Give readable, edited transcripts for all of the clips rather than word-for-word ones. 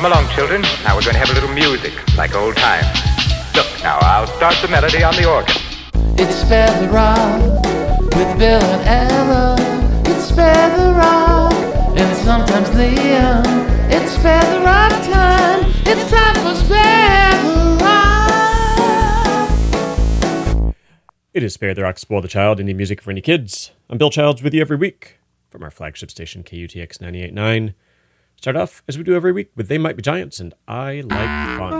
Come along, children. Now we're going to have a little music, like old times. Look, now I'll start the melody on the organ. It's Spare the Rock with Bill and Ella. It's Spare the Rock and sometimes Liam. It's Spare the Rock time. It's time for Spare the Rock. It is Spare the Rock, Spoil the Child, indie music for any kids. I'm Bill Childs with you every week from our flagship station, KUTX 98.9. Start off, as we do every week, with They Might Be Giants and I Like Fun.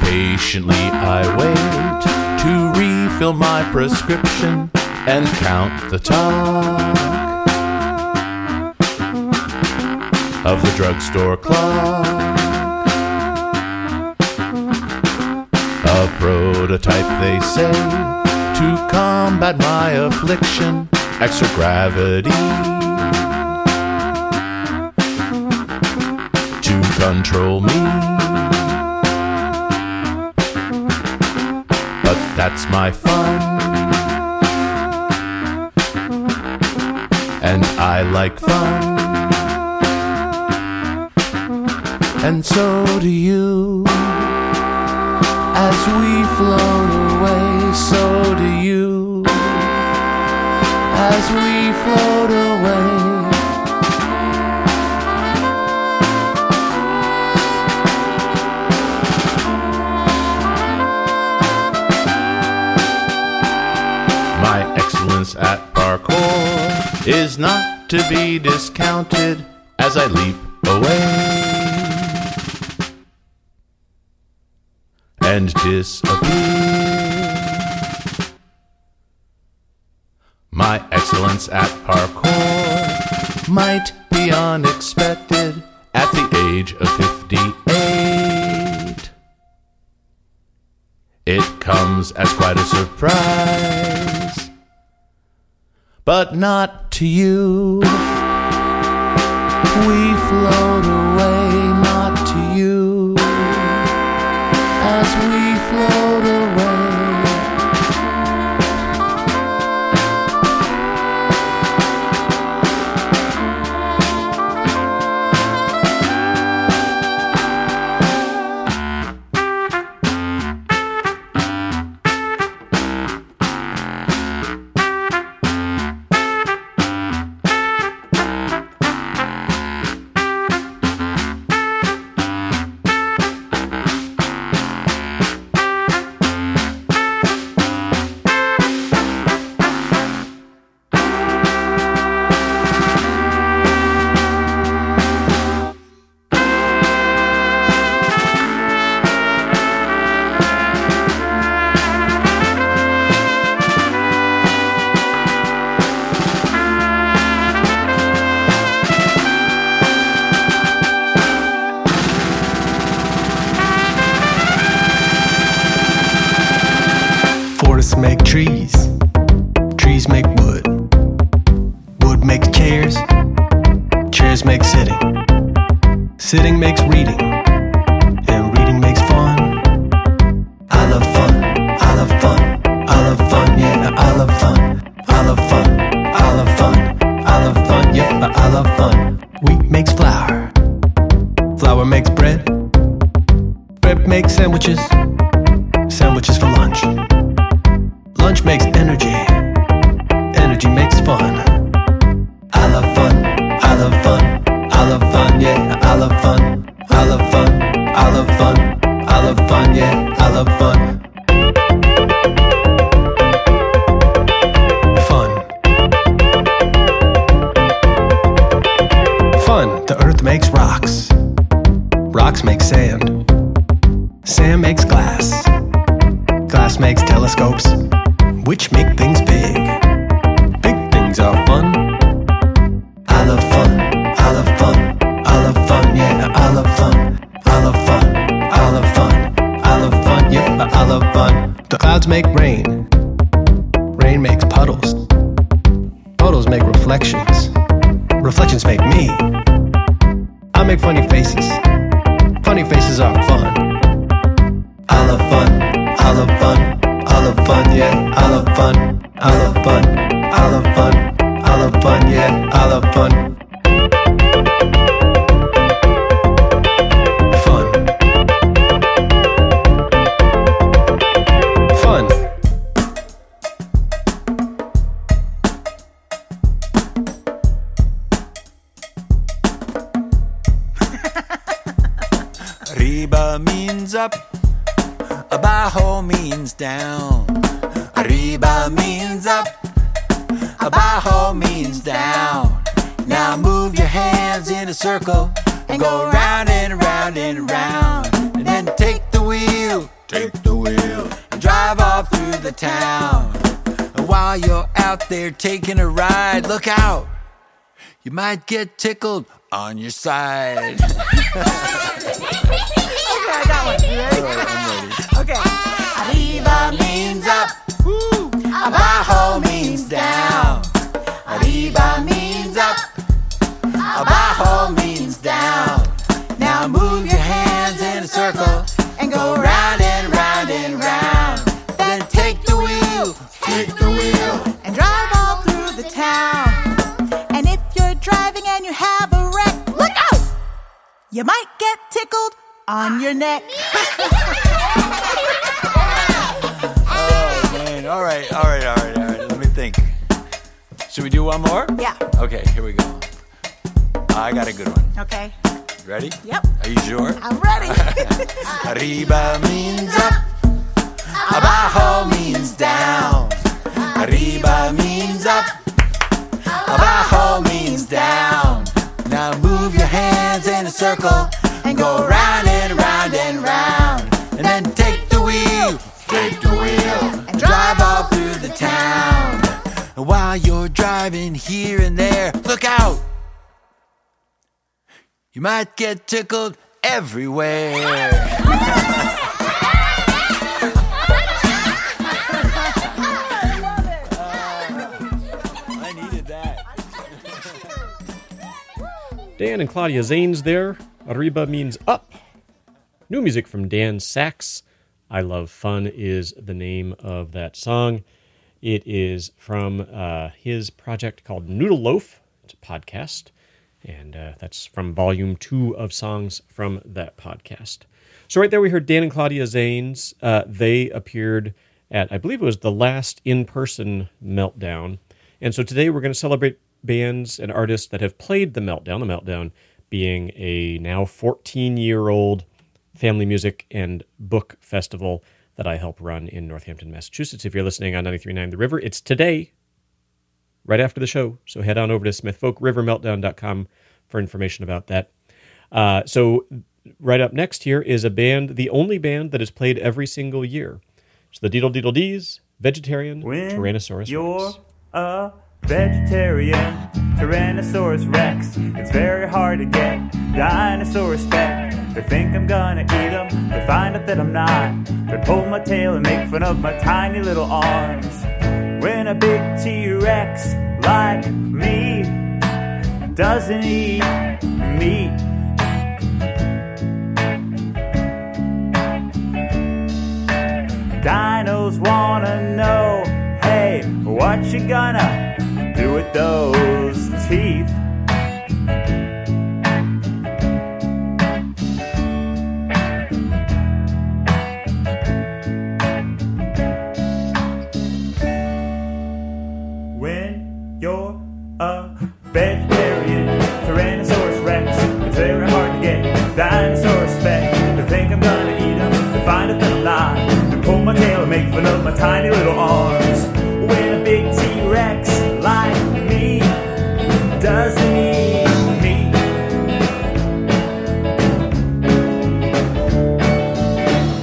Patiently I wait to refill my prescription and count the talk of the drugstore clock. A prototype, they say, to combat my affliction, extra gravity, to control me. But that's my fun, and I like fun, and so do you. As we float away, so do you. As we float away. At parkour is not to be discounted as I leap away and disappear. My excellence at parkour might be unexpected at the age of 58. It comes as quite a surprise, but not to you. We float away, not to you. As we float yeah, I love fun, I love fun, I love fun, I love fun, yeah, I love fun. Up, abajo means down, arriba means up, abajo means down. Now move your hands in a circle and go round and round and round, and then take the wheel, and drive off through the town. And while you're out there taking a ride, look out, you might get tickled on your side. Okay. Arriba means up. Woo. Abajo means down. Arriba means up. Abajo means down. Now move your hands in a circle and go round and round and round. Then take the wheel, and drive all through the town. And if you're driving and you have a wreck, look out! You might get tickled on your neck. Oh, man. All right. Let me think. Should we do one more? Yeah. Okay, here we go. I got a good one. Okay. Ready? Yep. Are you sure? I'm ready. Arriba means up. Abajo means down. Arriba means up. Abajo means down. Now move your hands in a circle and go round and round and round, and then take the wheel, and drive all through the town. And while you're driving here and there, look out! You might get tickled everywhere. I needed that. Dan and Claudia Zanes there. Arriba means up. New music from Dan Sachs. I Love Fun is the name of that song. It is from his project called Noodle Loaf. It's a podcast, and that's from Volume 2 of songs from that podcast. So right there we heard Dan and Claudia Zanes. They appeared at, I believe it was the last in-person Meltdown. And so today we're going to celebrate bands and artists that have played the Meltdown. The Meltdown being a now 14-year-old family music and book festival that I help run in Northampton, Massachusetts. If you're listening on 93.9 The River, it's today, right after the show. So head on over to smithfolkrivermeltdown.com for information about that. So right up next here is a band, the only band that is played every single year. It's the Deedle Deedle Dees, Vegetarian Tyrannosaurus Rex. You're a vegetarian Tyrannosaurus Rex. It's very hard to get dinosaur respect. They think I'm gonna eat them, they find out that I'm not. They pull my tail and make fun of my tiny little arms. When a big T-Rex like me doesn't eat meat, dinos wanna know, hey, what you gonna do with those teeth? When you're a vegetarian Tyrannosaurus Rex, it's very hard to get dinosaur respect. They think I'm gonna eat them, they find out that I'm not. They pull my tail and make fun of my tiny little arms. When a big T-Rex like me doesn't eat meat,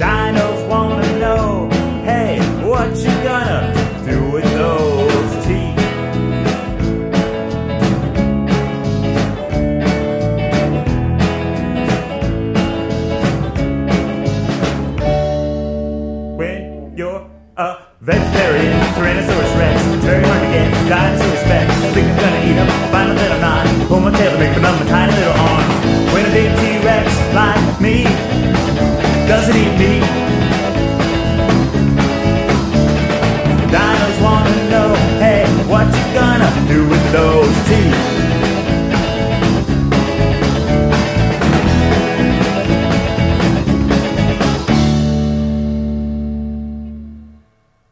dinos wanna know, hey, what you gonna do with those teeth? When you're a vegetarian Tyrannosaurus Rex, it's very hard to get dinosaur respect. Think I'm gonna eat them, find out that I'm not. Pull my tail and make fun of my tiny little arms. When a big T-Rex like me doesn't eat meat,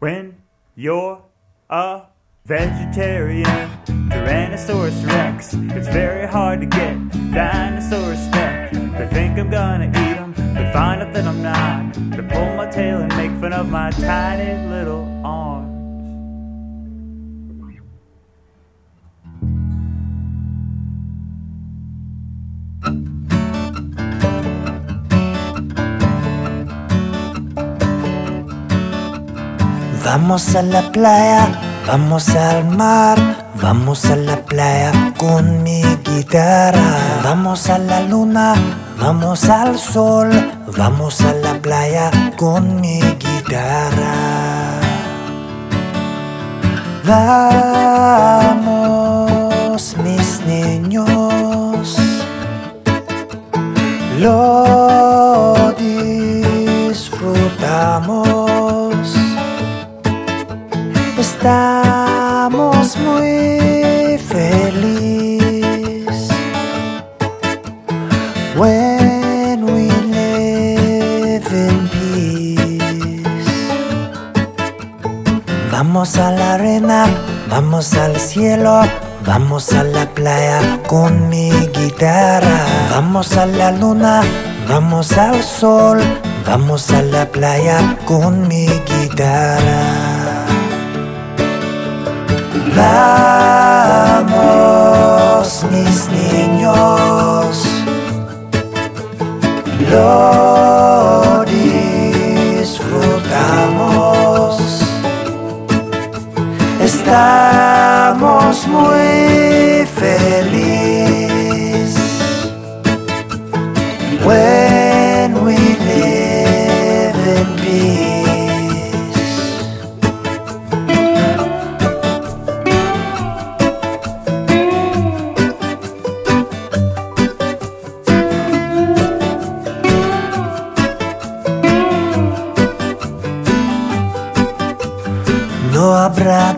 When you're a vegetarian Tyrannosaurus Rex, it's very hard to get dinosaur respect. They think I'm gonna eat them, but find out that I'm not. They pull my tail and make fun of my tiny little arms. Vamos a la playa, vamos al mar, vamos a la playa con mi guitarra. Vamos a la luna, vamos al sol, vamos a la playa con mi guitarra. Vamos, mis niños, lo disfrutamos. Estamos muy feliz when we live in peace. Vamos a la arena, vamos al cielo, vamos a la playa con mi guitarra. Vamos a la luna, vamos al sol, vamos a la playa con mi guitarra. Vamos, mis niños, lo disfrutamos. Estamos muy feliz when we live in peace.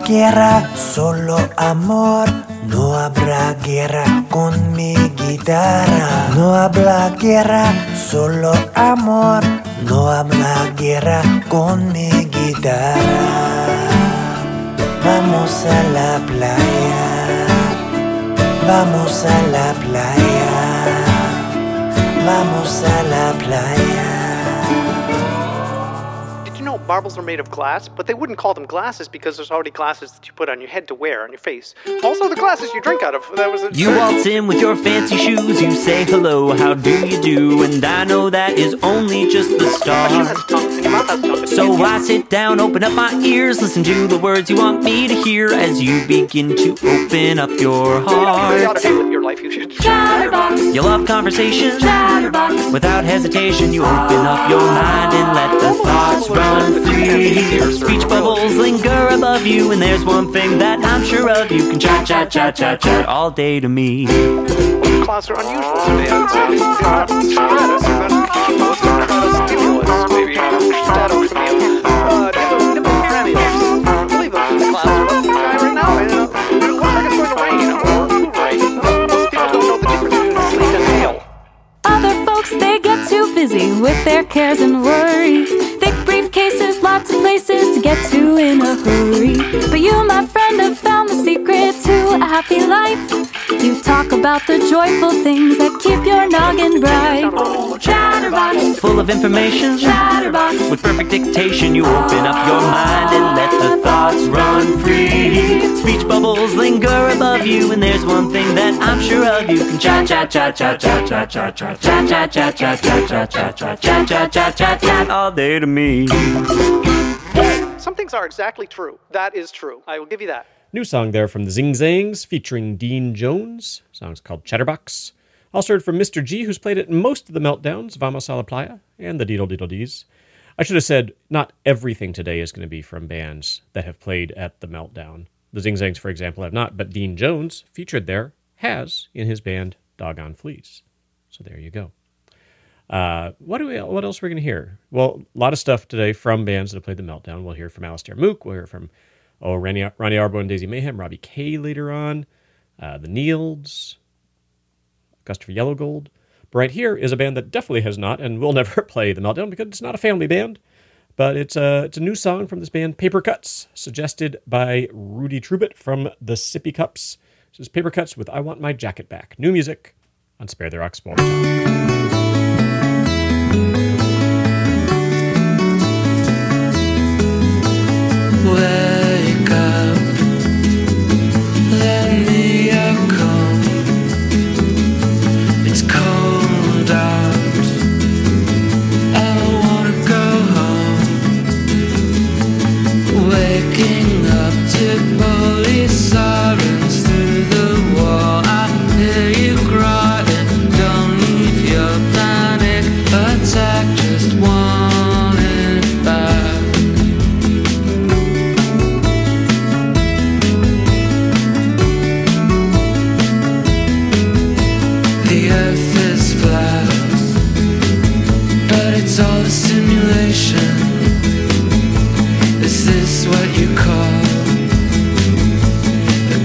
Guerra, solo amor, no habrá guerra con mi guitarra. No habrá guerra, solo amor, no habrá guerra con mi guitarra. Vamos a la playa, vamos a la playa, vamos a la playa. Marbles are made of glass, but they wouldn't call them glasses because there's already glasses that you put on your head to wear on your face. Also, the glasses you drink out of. That was You waltz in with your fancy shoes. You say hello, how do you do? And I know that is only just the start. So I sit down, open up my ears, listen to the words you want me to hear as you begin to open up your heart. You love conversation. Without hesitation, you open up your mind and let the thoughts run. Speech bubbles linger above you, and there's one thing that I'm sure of. You can chat, chat, chat, chat, chat all day to me. Claws are unusual today. Other folks, they get too busy with their cares and worries. Cases, lots of places to get to in a hurry. But you, my friend, have found the secret to a happy life. You talk about the joyful things that keep your noggin bright. Oh, Chatterbox, full of information. Chatterbox, with perfect dictation, you open up your mind and let the thoughts run free. Speech bubbles linger above you, and there's one thing that I'm sure of. You can chat, chat, chat, chat, chat, chat, chat, chat, chat, chat, chat, chat, chat, chat, chat, chat, chat all day to me. Some things are exactly true. That is true. I will give you that. New song there from the Zing Zangs featuring Dean Jones. The song's called Chatterbox. Also heard from Mr. G, who's played at most of the Meltdowns, Vamos a la Playa, and the Deedle Deedle Dees. I should have said not everything today is going to be from bands that have played at the Meltdown. The Zing Zangs, for example, have not, but Dean Jones, featured there, has in his band Dog on Fleas. So there you go. What else we're going to hear? Well, a lot of stuff today from bands that have played the Meltdown. We'll hear from Alistair Mook. We'll hear from Ronnie Arbo and Daisy Mayhem, Robbie K later on, the Nields, Gustav Yellowgold. But right here is a band that definitely has not and will never play the Meltdown because it's not a family band. But it's a new song from this band, Paper Cuts, suggested by Rudy Trubet from the Sippy Cups. This is Paper Cuts with I Want My Jacket Back. New music on Spare the Rock, Spoil the Child. Wake up, let me have come. It's cold out, I wanna go home. Waking up to police sirens through the wall. I hear you crying, don't leave your panic attack, just want it back. All the simulation. Is this what you call a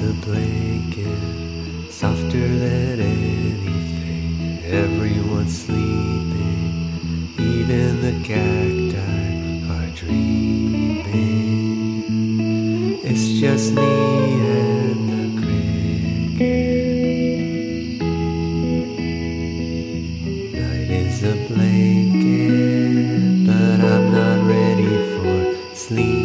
as a blanket, softer than anything. Everyone's sleeping, even the cacti are dreaming. It's just me and the cricket. Night is a blanket, but I'm not ready for sleep.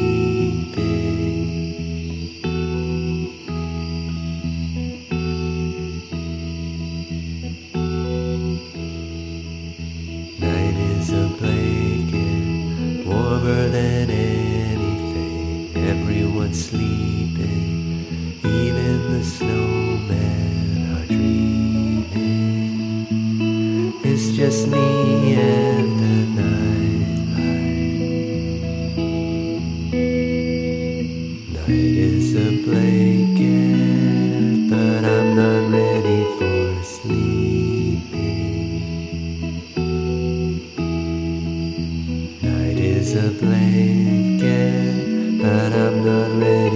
Sleeping, even the snowmen are dreaming. It's just me and the nightlight. Night is a blanket, but I'm not ready for sleeping. Night is a blanket, but I'm not ready.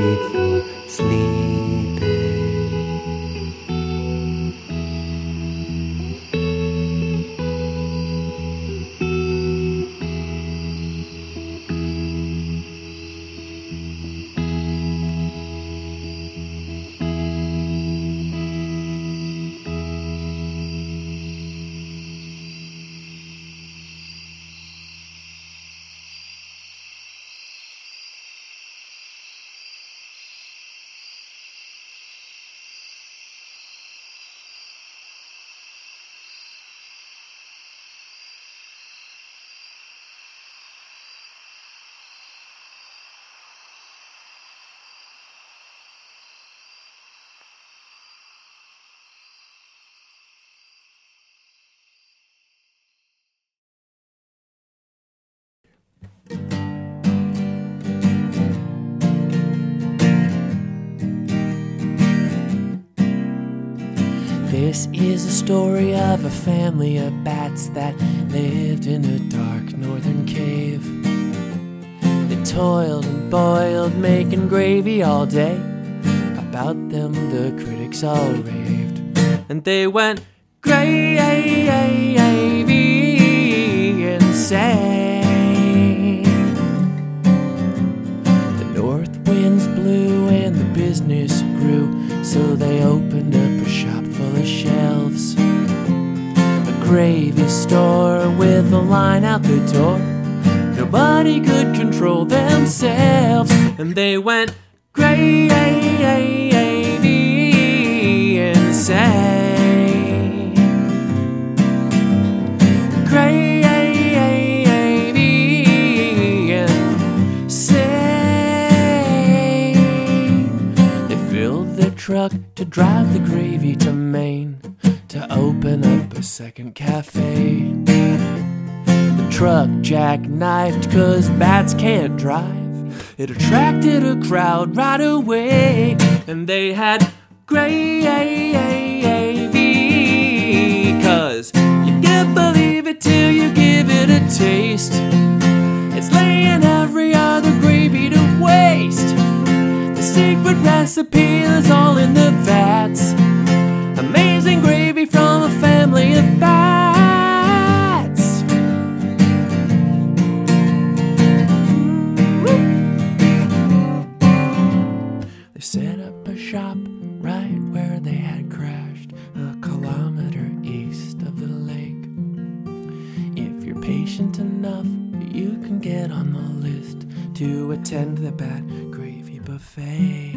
This is a story of a family of bats that lived in a dark northern cave. They toiled and boiled, making gravy all day. About them the critics all raved. And they went gravy insane. The north winds blew and the business grew, so they opened up a shop shelves, a gravy store with a line out the door. Nobody could control themselves, and they went gravy insane. Gravy insane. They filled their truck to drive the gravy to Maine, to open up a second cafe. The truck jackknifed 'cause bats can't drive. It attracted a crowd right away, and they had gravy, 'cause you can't believe it till you give it a taste. It's laying every other gravy to waste. Secret recipe is all in the vats. Amazing gravy from a family of bats. They set up a shop right where they had crashed, a kilometer east of the lake. If you're patient enough, you can get on the list to attend the bat buffet.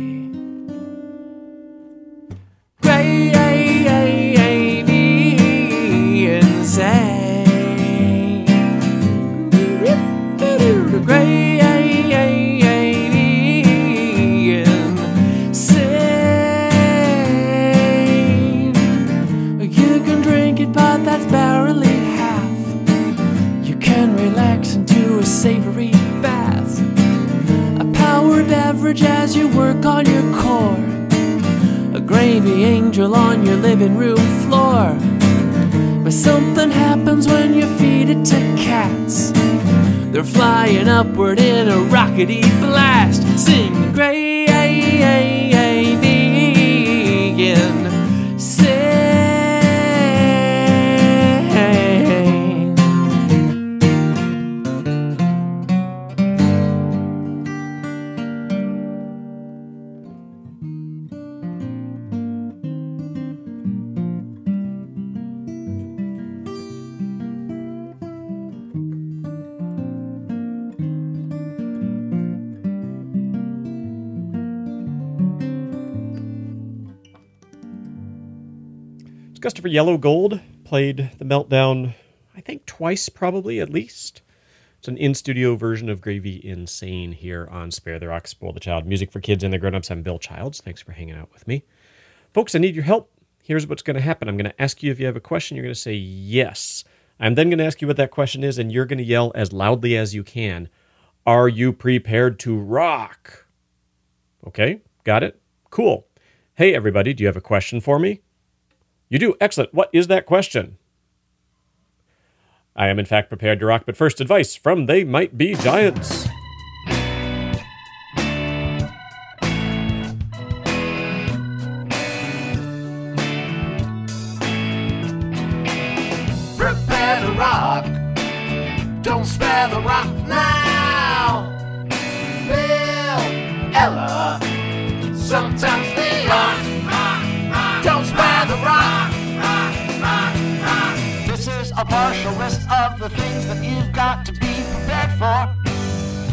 Gravy insane. Gravy insane. You can drink it, but that's barely half. You can relax into a savory bath, powered beverage as you work on your core, a gravy angel on your living room floor. But something happens when you feed it to cats. They're flying upward in a rockety blast. Sing gravy Christopher Yellow Gold played the Meltdown, I think twice probably at least. It's an in-studio version of Gravy Insane here on Spare the Rock, Spoil the Child. Music for kids and the grown-ups. I'm Bill Childs. Thanks for hanging out with me. Folks, I need your help. Here's what's going to happen. I'm going to ask you if you have a question. You're going to say yes. I'm then going to ask you what that question is, and you're going to yell as loudly as you can, "Are you prepared to rock?" Okay, got it? Cool. Hey, everybody, do you have a question for me? You do. Excellent. What is that question? I am, in fact, prepared to rock, but first, advice from They Might Be Giants. Prepare to rock. Don't spare the rock now. Bill, Ella, sometimes they rock. Don't spare the rock. A partial list of the things that you've got to be prepared for.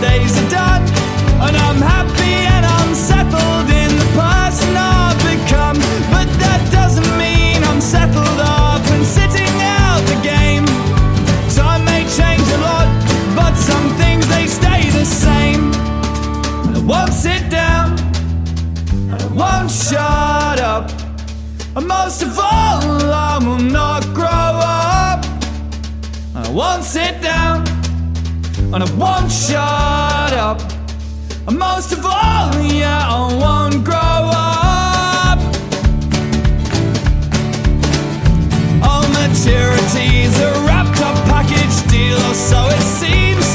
Days most of all, I will not grow up. I won't sit down, and I won't shut up. And most of all, yeah, I won't grow up. All maturities are wrapped up package deal, or so it seems.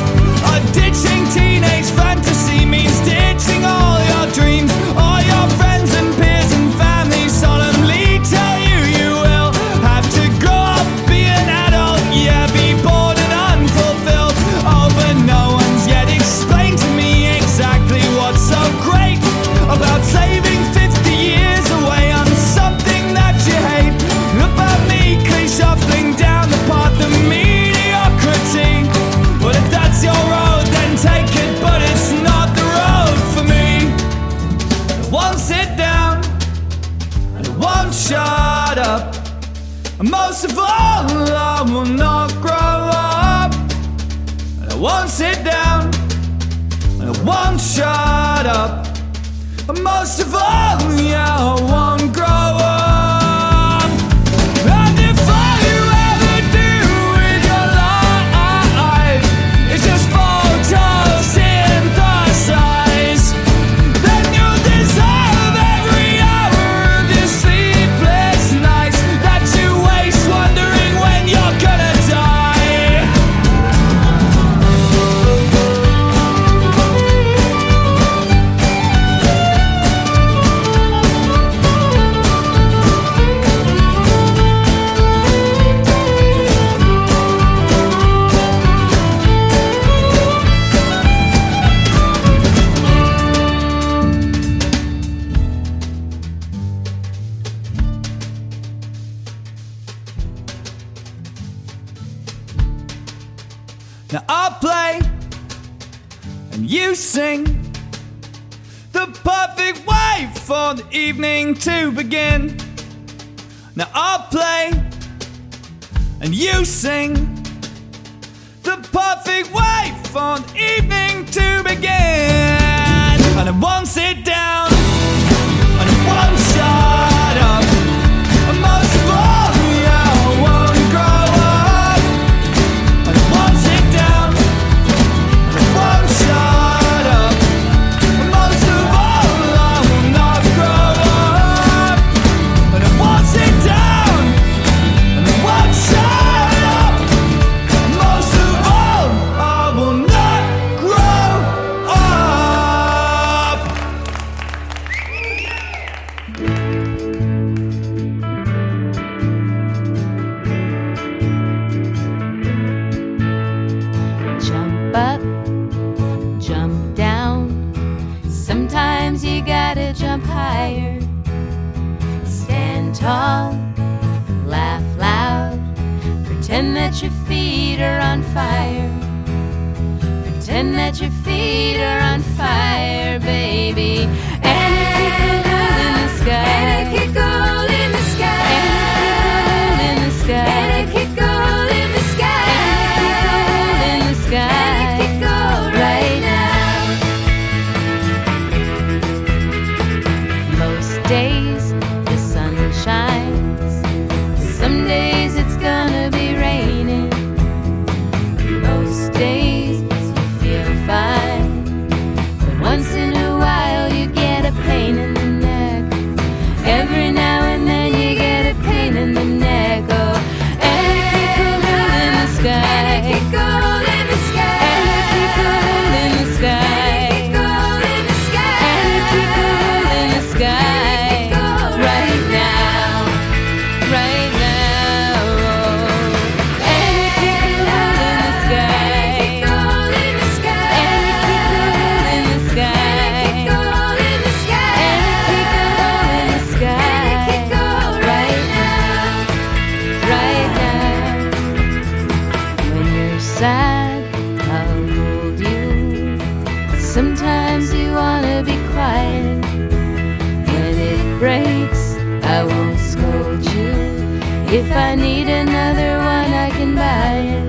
A ditching teenage fantasy means ditching all your dreams, all your friends and peers and family solemnly tell you you will have to grow up, be an adult, yeah, be bored and unfulfilled. Oh, but no one's yet explained to me exactly what's so great about saving 50 years away on something that you hate, about meekly shuffling down the path of mediocrity. But if that's your road, then take it, but it's not the road for me. I won't sit down, and I won't shut up, and most of all, I will not grow up. And I won't sit down, and I won't shut up, and most of all, yeah, I won't grow up. And if all you ever do with your life is just photos synthesized, then you deserve every hour of your sleepless nights that you waste wondering when you're gonna die. Now I play and you sing, the perfect way for the evening to begin. Now I play and you sing, the perfect way for the evening to begin. And I won't sit down, and I won't shut up, and most of all, yeah, I won't grow up. And I won't sit down, and I won't shut up, and most of all, I will not grow up. And I won't sit down, and I won't shut up, and most of all, I will not grow up. Jump up, jump down. Sometimes you gotta jump higher. Stand tall, laugh loud. Pretend that your feet are on fire. Pretend that your feet are on fire, baby. And it could go gold in the sky. And it could go gold in the sky. And it could go gold in the sky. And it could go gold in the sky. And it could go gold in the sky. And it could go gold right now. Most days the sun shines. Some days it's gonna be raining. Most days you feel fine, but once in a while you get a pain in the neck. Every now and then you get a pain in the neck. Oh, and it could go gold in the sky. And it could go gold in the sky. And it could go gold in the sky. And it could go gold in the sky. And it could go gold in the sky. Right now, right now. And it could go gold in the sky. And it could go gold in the sky. And it could go gold in the sky. Right now, right now. When you're sad, I'll hold you. Sometimes you wanna be quiet. When it breaks, I won't scold you. If I need another one, I can buy it.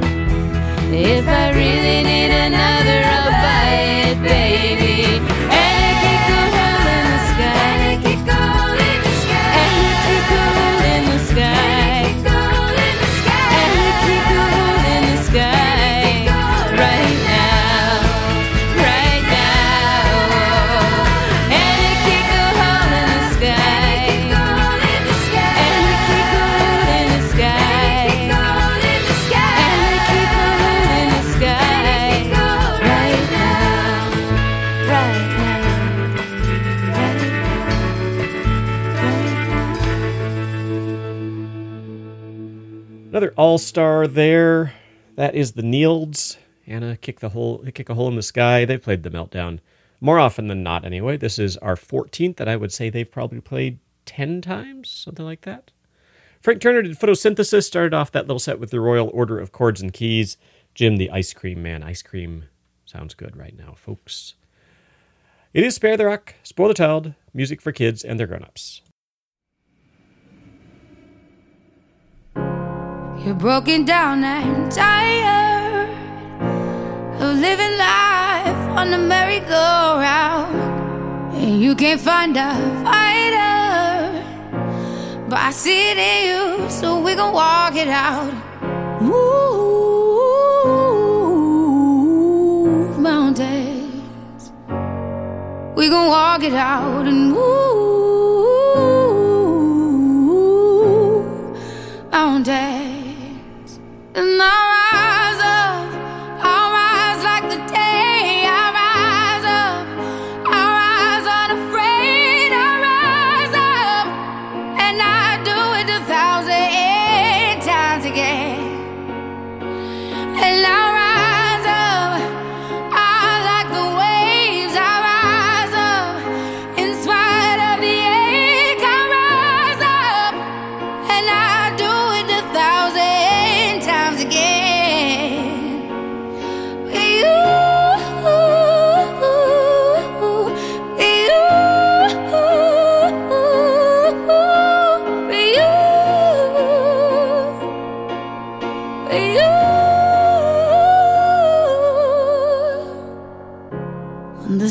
If I really need another, I'll buy it, baby. And it could go gold in the sky. And it could go gold in the sky. And it could go gold Another all-star there. That is the Nields. Anna kick a hole in the sky. They played the Meltdown more often than not anyway. This is our 14th, and I would say they've probably played 10 times, something like that. Frank Turner did Photosynthesis, started off that little set with the Royal Order of Chords and Keys. Jim the Ice Cream Man. Ice cream sounds good right now, folks. It is Spare the Rock, Spoil the Child, music for kids and their grown-ups. You're broken down and tired of living life on the merry-go-round, and you can't find a fighter, but I see it in you, so we gon' walk it out. Move mountains, we gon' walk it out and move mountains. And I'll rise like the day. I'll rise unafraid. I'll rise up, and I do it 1,008 times again. And I'll rise up, I'll like the waves. I'll rise up, in spite of the ache. I'll rise up, and I do it 1,008. The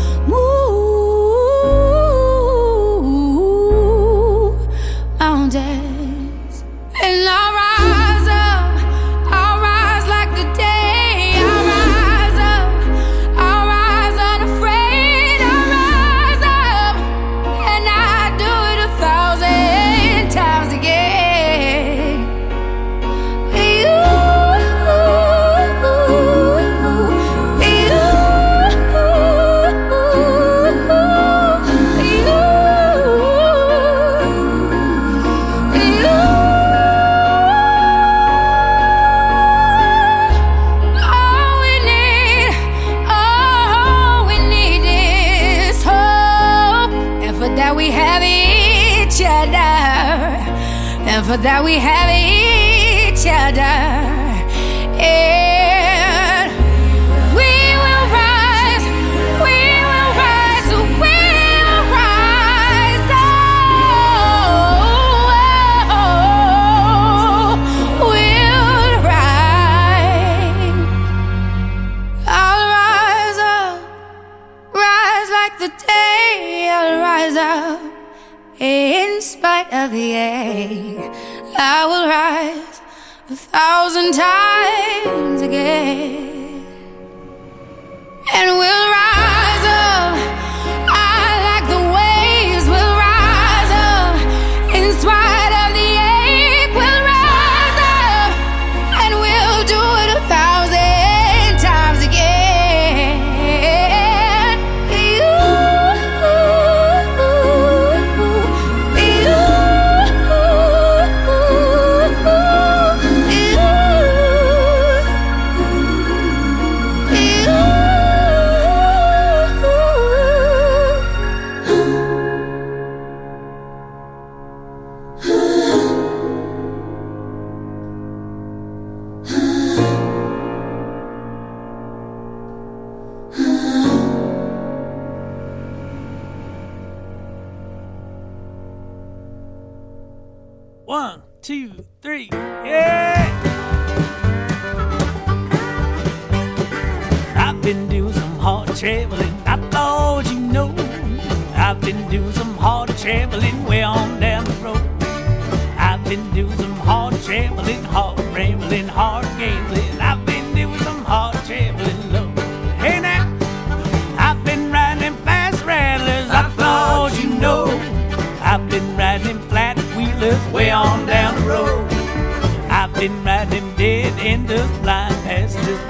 Move mountains. And I'll rise up, I'll rise like the day. I'll rise unafraid. I'll rise up, and I do it 1,008 times again. And for that we have each other. Of the ache, I will rise 1,000 times again, and we'll rise up. I like the waves. We'll rise up in spite of the ache. We'll rise up, and we'll do it 1,008 times again. I've been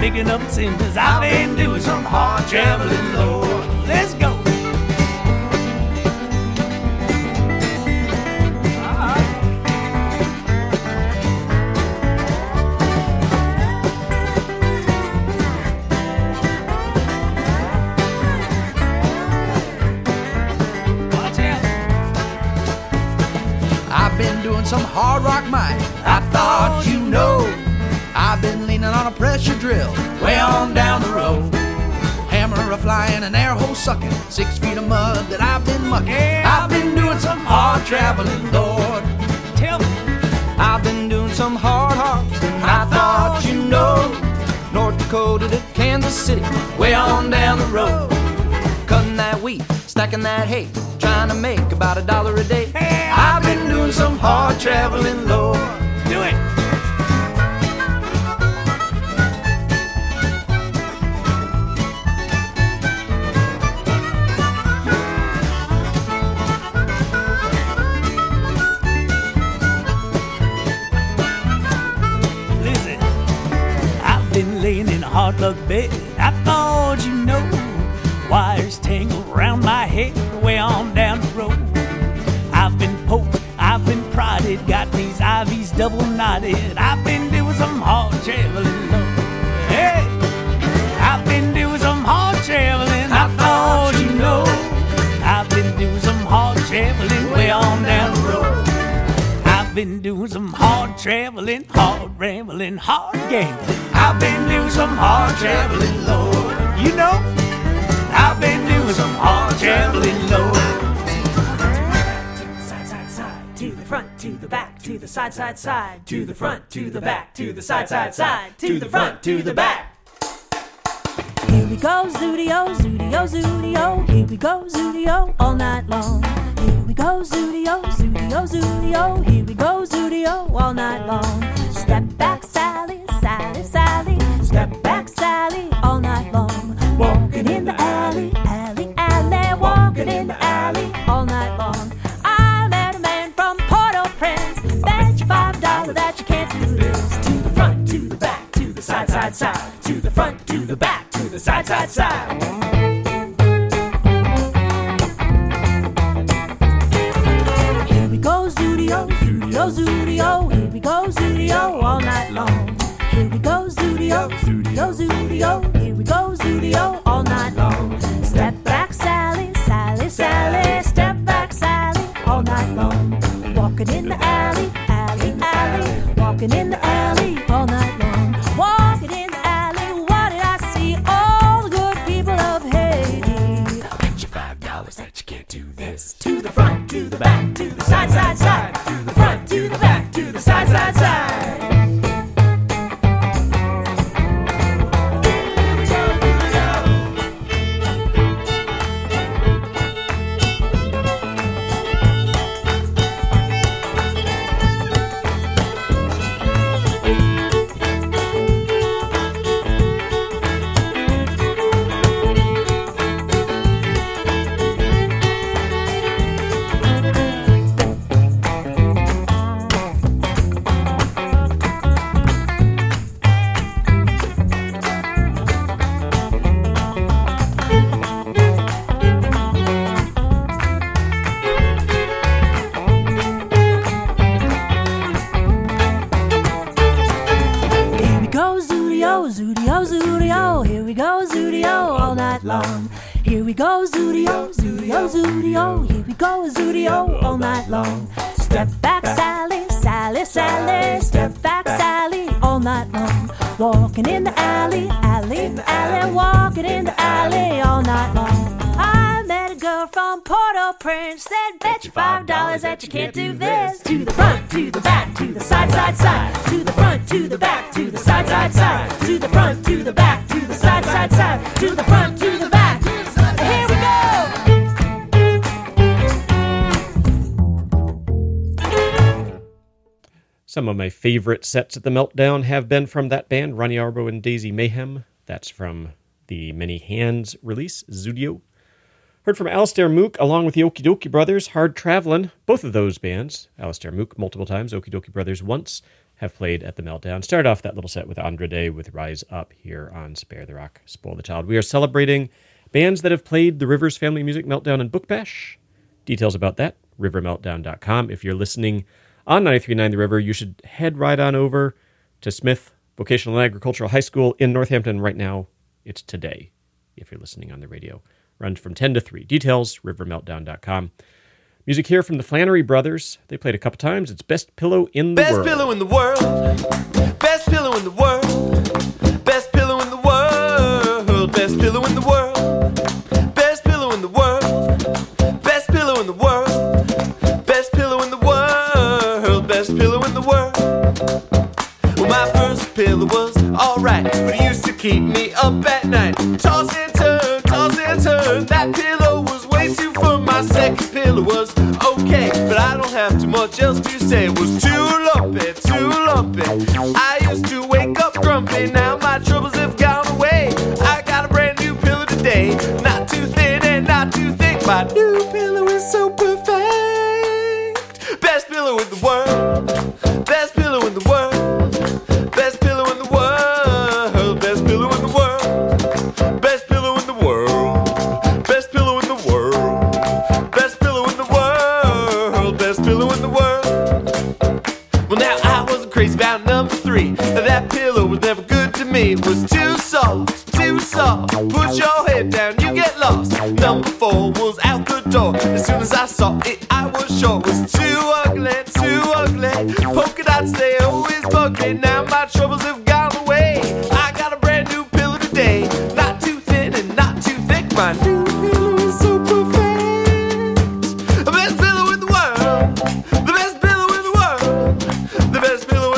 picking up cinders. I've been doing some hard traveling, Lord. Let's go. Some hard rock mic, I thought you know. I've been leaning on a pressure drill, way on down the road. Hammer a flying, an air hole sucking, 6 feet of mud that I've been mucking. I've been doing some hard traveling, Lord. Tell me, I've been doing some hard hops, and I thought you know. North Dakota to Kansas City, way on down the road. Cutting that wheat, stacking that hay, trying to make about $1 a day. Hey, I've been doing some hard traveling, Lord. Do it. Listen, I've been laying in a hard luck bed. I thought you know. Wires tangled round my head, way on down the road. I've been poked, I've been prodded, got these IVs double knotted. I've been doing some hard traveling, Lord. Hey, I've been doing some hard traveling, I thought you know. I've been doing some hard traveling, way on down the road. I've been doing some hard traveling, hard rambling, hard gambling. I've been doing some hard traveling, Lord. You know. I've been doing some hard traveling, Lord. Side, side, side, to the front, to the back, to the side, side, side, to the front, to the back, to the side, side, side, to the front, to the back. Here we go, Zudio, Zudio, Zudio. Here we go, Zudio, all night long. Here we go, Zudio, Zudio, Zudio. Here we go, Zudio, all night long. Step back, Sally, Sally, Sally. Step back, Sally, all night long. Walking in the alley, alley, alley. Walking in the alley all night long. I met a man from Port-au-Prince. Bet you $5 that you can't lose. To the front, to the back, to the side, side, side. To the front, to the back, to the side, side, side. Here we go, Zudio, Zudio, Zudio. Here we go, Zudio, all night long. Here we go, Zudio, Zudio, Zudio. Here we go, Zudio, all night long. Step back, Sally, Sally, Sally. Step back, Sally, all night long. Walking in the alley, alley, alley. Walking in the alley, all night long. Walking in the alley, what did I see? All the good people of Haiti. I'll bet you $5 that you can't do this. To the front, to the back, to the side, side, side. To the front, to the back, to the side, side, side. You can't do this. To the front, to the back, to the side, side, side. To the front, to the back, to the side, side, side. To the front, to the back, to the side, side, side. To the front, to the back. Here we go. Some of my favorite sets at the Meltdown have been from that band, Ronnie Arbo and Daisy Mayhem. That's from the Many Hands release, Zudio. Heard from Alistair Mook along with the Okie Dokie Brothers, Hard Travelin'. Both of those bands, Alistair Mook multiple times, Okie Dokie Brothers once, have played at the Meltdown. Started off that little set with Andre Day with Rise Up here on Spare the Rock, Spoil the Child. We are celebrating bands that have played the Rivers Family Music Meltdown and Book Bash. Details about that, rivermeltdown.com. If you're listening on 93.9 The River, you should head right on over to Smith Vocational and Agricultural High School in Northampton right now. It's today, if you're listening on the radio. Runs from 10 to 3. Details, rivermeltdown.com. Music here from the Flannery Brothers. They played a couple times. It's Best Pillow in the World. Best pillow in the world. Best pillow in the world. Best pillow in the world. Best pillow in the world. Best pillow in the world. Best pillow in the world. Best pillow in the world. Best pillow in the world. Well, my first pillow was all right, but it used to keep me up at night. Toss and turn. That pillow was way too firm. My second pillow was okay, but I don't have too much else to say. It was too lumpy, too lumpy. I used to wake up grumpy. Now my troubles have gone away. I got a brand new pillow today, not too thin and not too thick. My new pillow is so perfect. Best pillow in the world. Best pillow in the world. Best pillow in the world. Best pillow in the world. Best pillow in the world. About number 3, that pillow was never good to me. It was too soft, too soft. Put your head down, you get lost. Number 4 was out the door. As soon as I saw it, I was sure it was too ugly, too ugly. Polka dots, they always bug me. Now my troubles have gone away. I got a brand new pillow today, not too thin and not too thick. My new pillow is so perfect. The best pillow in the world. The best pillow in the world. The best pillow.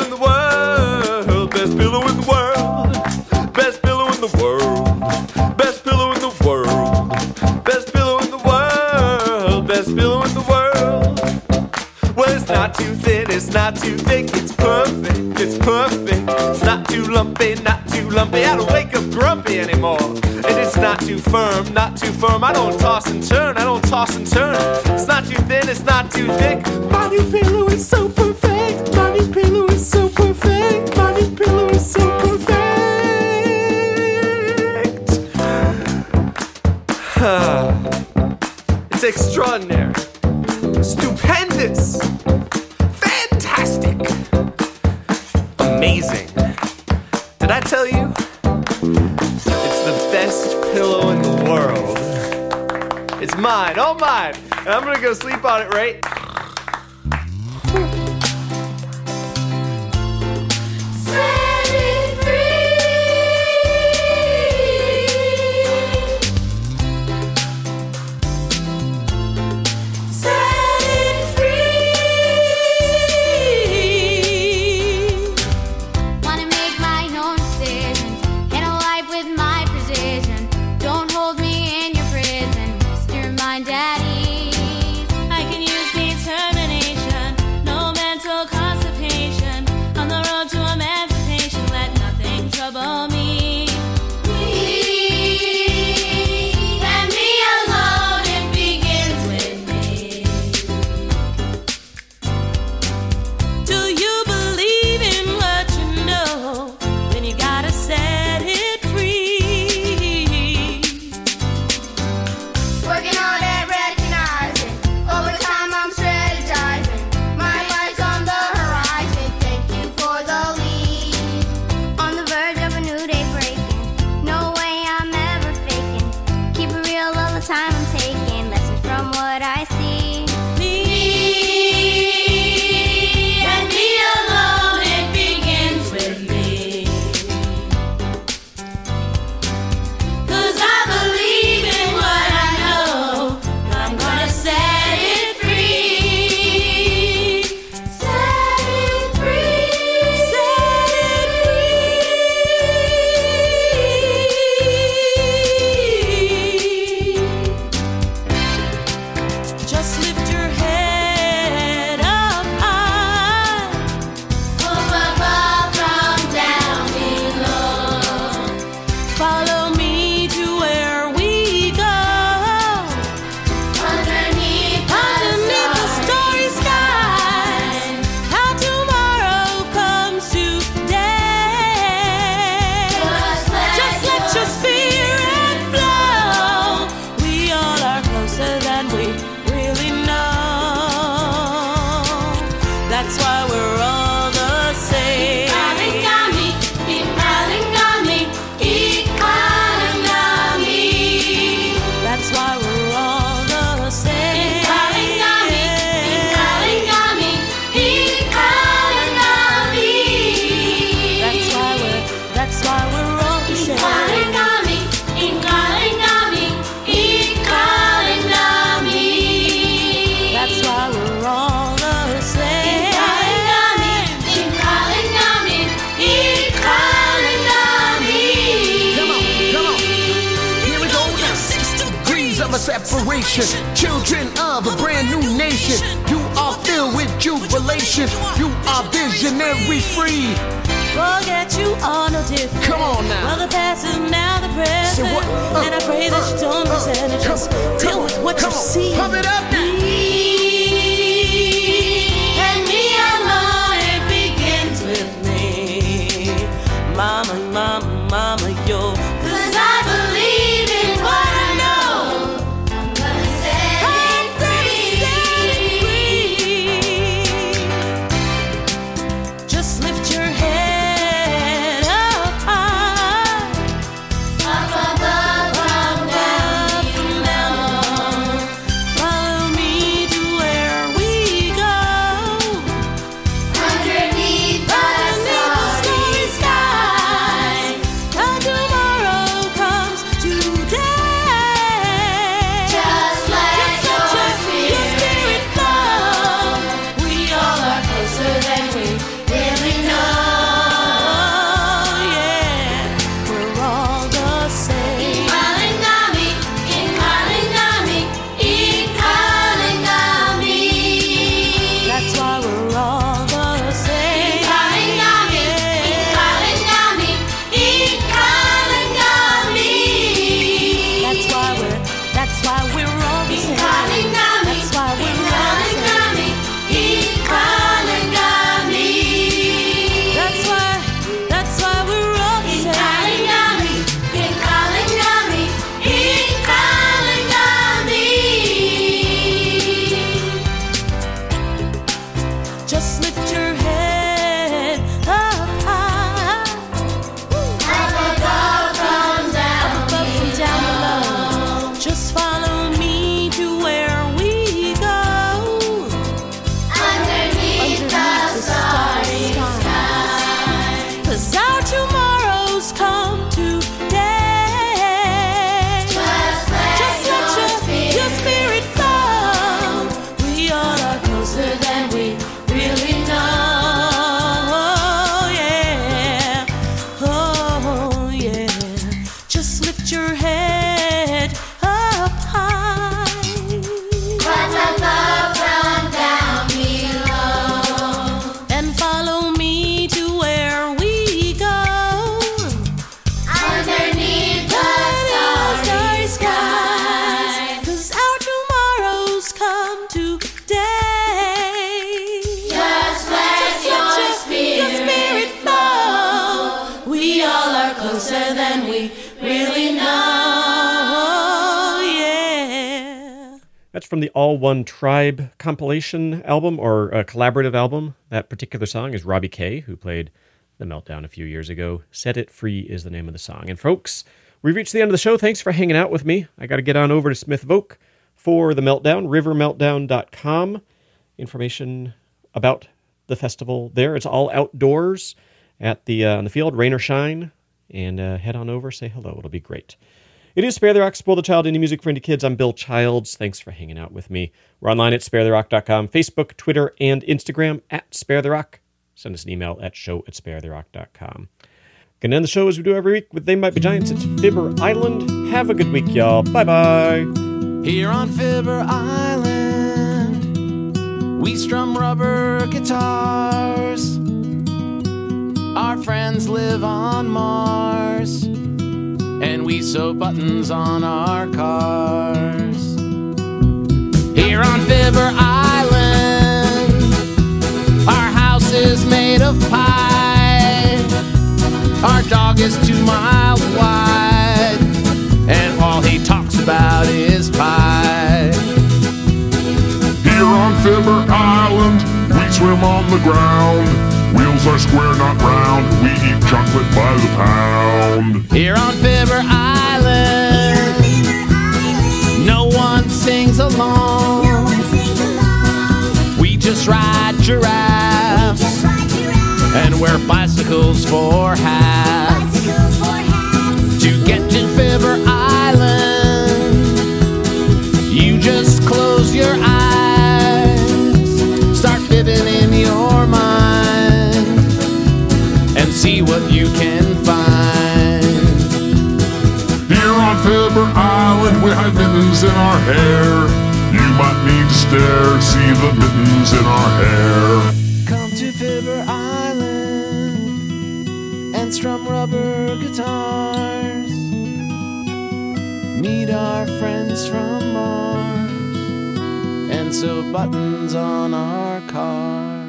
Not too thin, it's not too thick, it's perfect, it's perfect. It's not too lumpy, not too lumpy. I don't wake up grumpy anymore. And it's not too firm, not too firm. I don't toss and turn, I don't toss and turn. It's not too thin, it's not too thick. My new pillow is so perfect. My new pillow is so perfect. My new pillow is so perfect. It's extraordinary. Stupendous, fantastic, amazing. Did I tell you? It's the best pillow in the world. It's mine, all mine, and I'm gonna go sleep on it right now. of a separation, children of a brand new nation. You are filled with jubilation. You are visionary free. Forget you all no different. Come on now. Well, the past is now the present. And I pray that you don't resent it. Just deal with what you see. Pump it up now. Mama, mama, mama, yo. 'Cause I believe in what I know. I'm gonna set it free. Just lift your head up high. Up above, up down, from now on. Follow me to where we go. Underneath the from the All One Tribe compilation album or a collaborative album. That particular song is Robbie K, who played The Meltdown a few years ago. Set It Free is the name of the song. And folks, we've reached the end of the show. Thanks for hanging out with me. I got to get on over to Smith Voke for The Meltdown, rivermeltdown.com. Information about the festival there. It's all outdoors at the on the field, rain or shine. And head on over, say hello. It'll be great. It is Spare the Rock, Spoil the Child, Indie Music for Indie Kids. I'm Bill Childs. Thanks for hanging out with me. We're online at sparetherock.com, Facebook, Twitter, and Instagram at Spare the Rock. Send us an email at show@sparetherock.com. Going to end the show as we do every week with They Might Be Giants. It's Fibber Island. Have a good week, y'all. Bye-bye. Here on Fibber Island, we strum rubber guitars. Our friends live on Mars. And we sew buttons on our cars. Here on Fibber Island, our house is made of pie. Our dog is 2 miles wide, and all he talks about is pie. Here on Fibber Island, we swim on the ground. Wheels are square, not round. We eat chocolate by the pound. Here on Fibber Island, no one sings along. We just ride giraffes, and wear bicycles for hats. To get to Fibber Island, you just close your eyes, start living in your mind. See what you can find. Here on Fibber Island. salad we hide mittens in our hair. You might need to stare, see the mittens in our hair. Come to Fibber Island and strum rubber guitars. Meet our friends from Mars and sew buttons on our cars.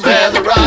Spare the Rock.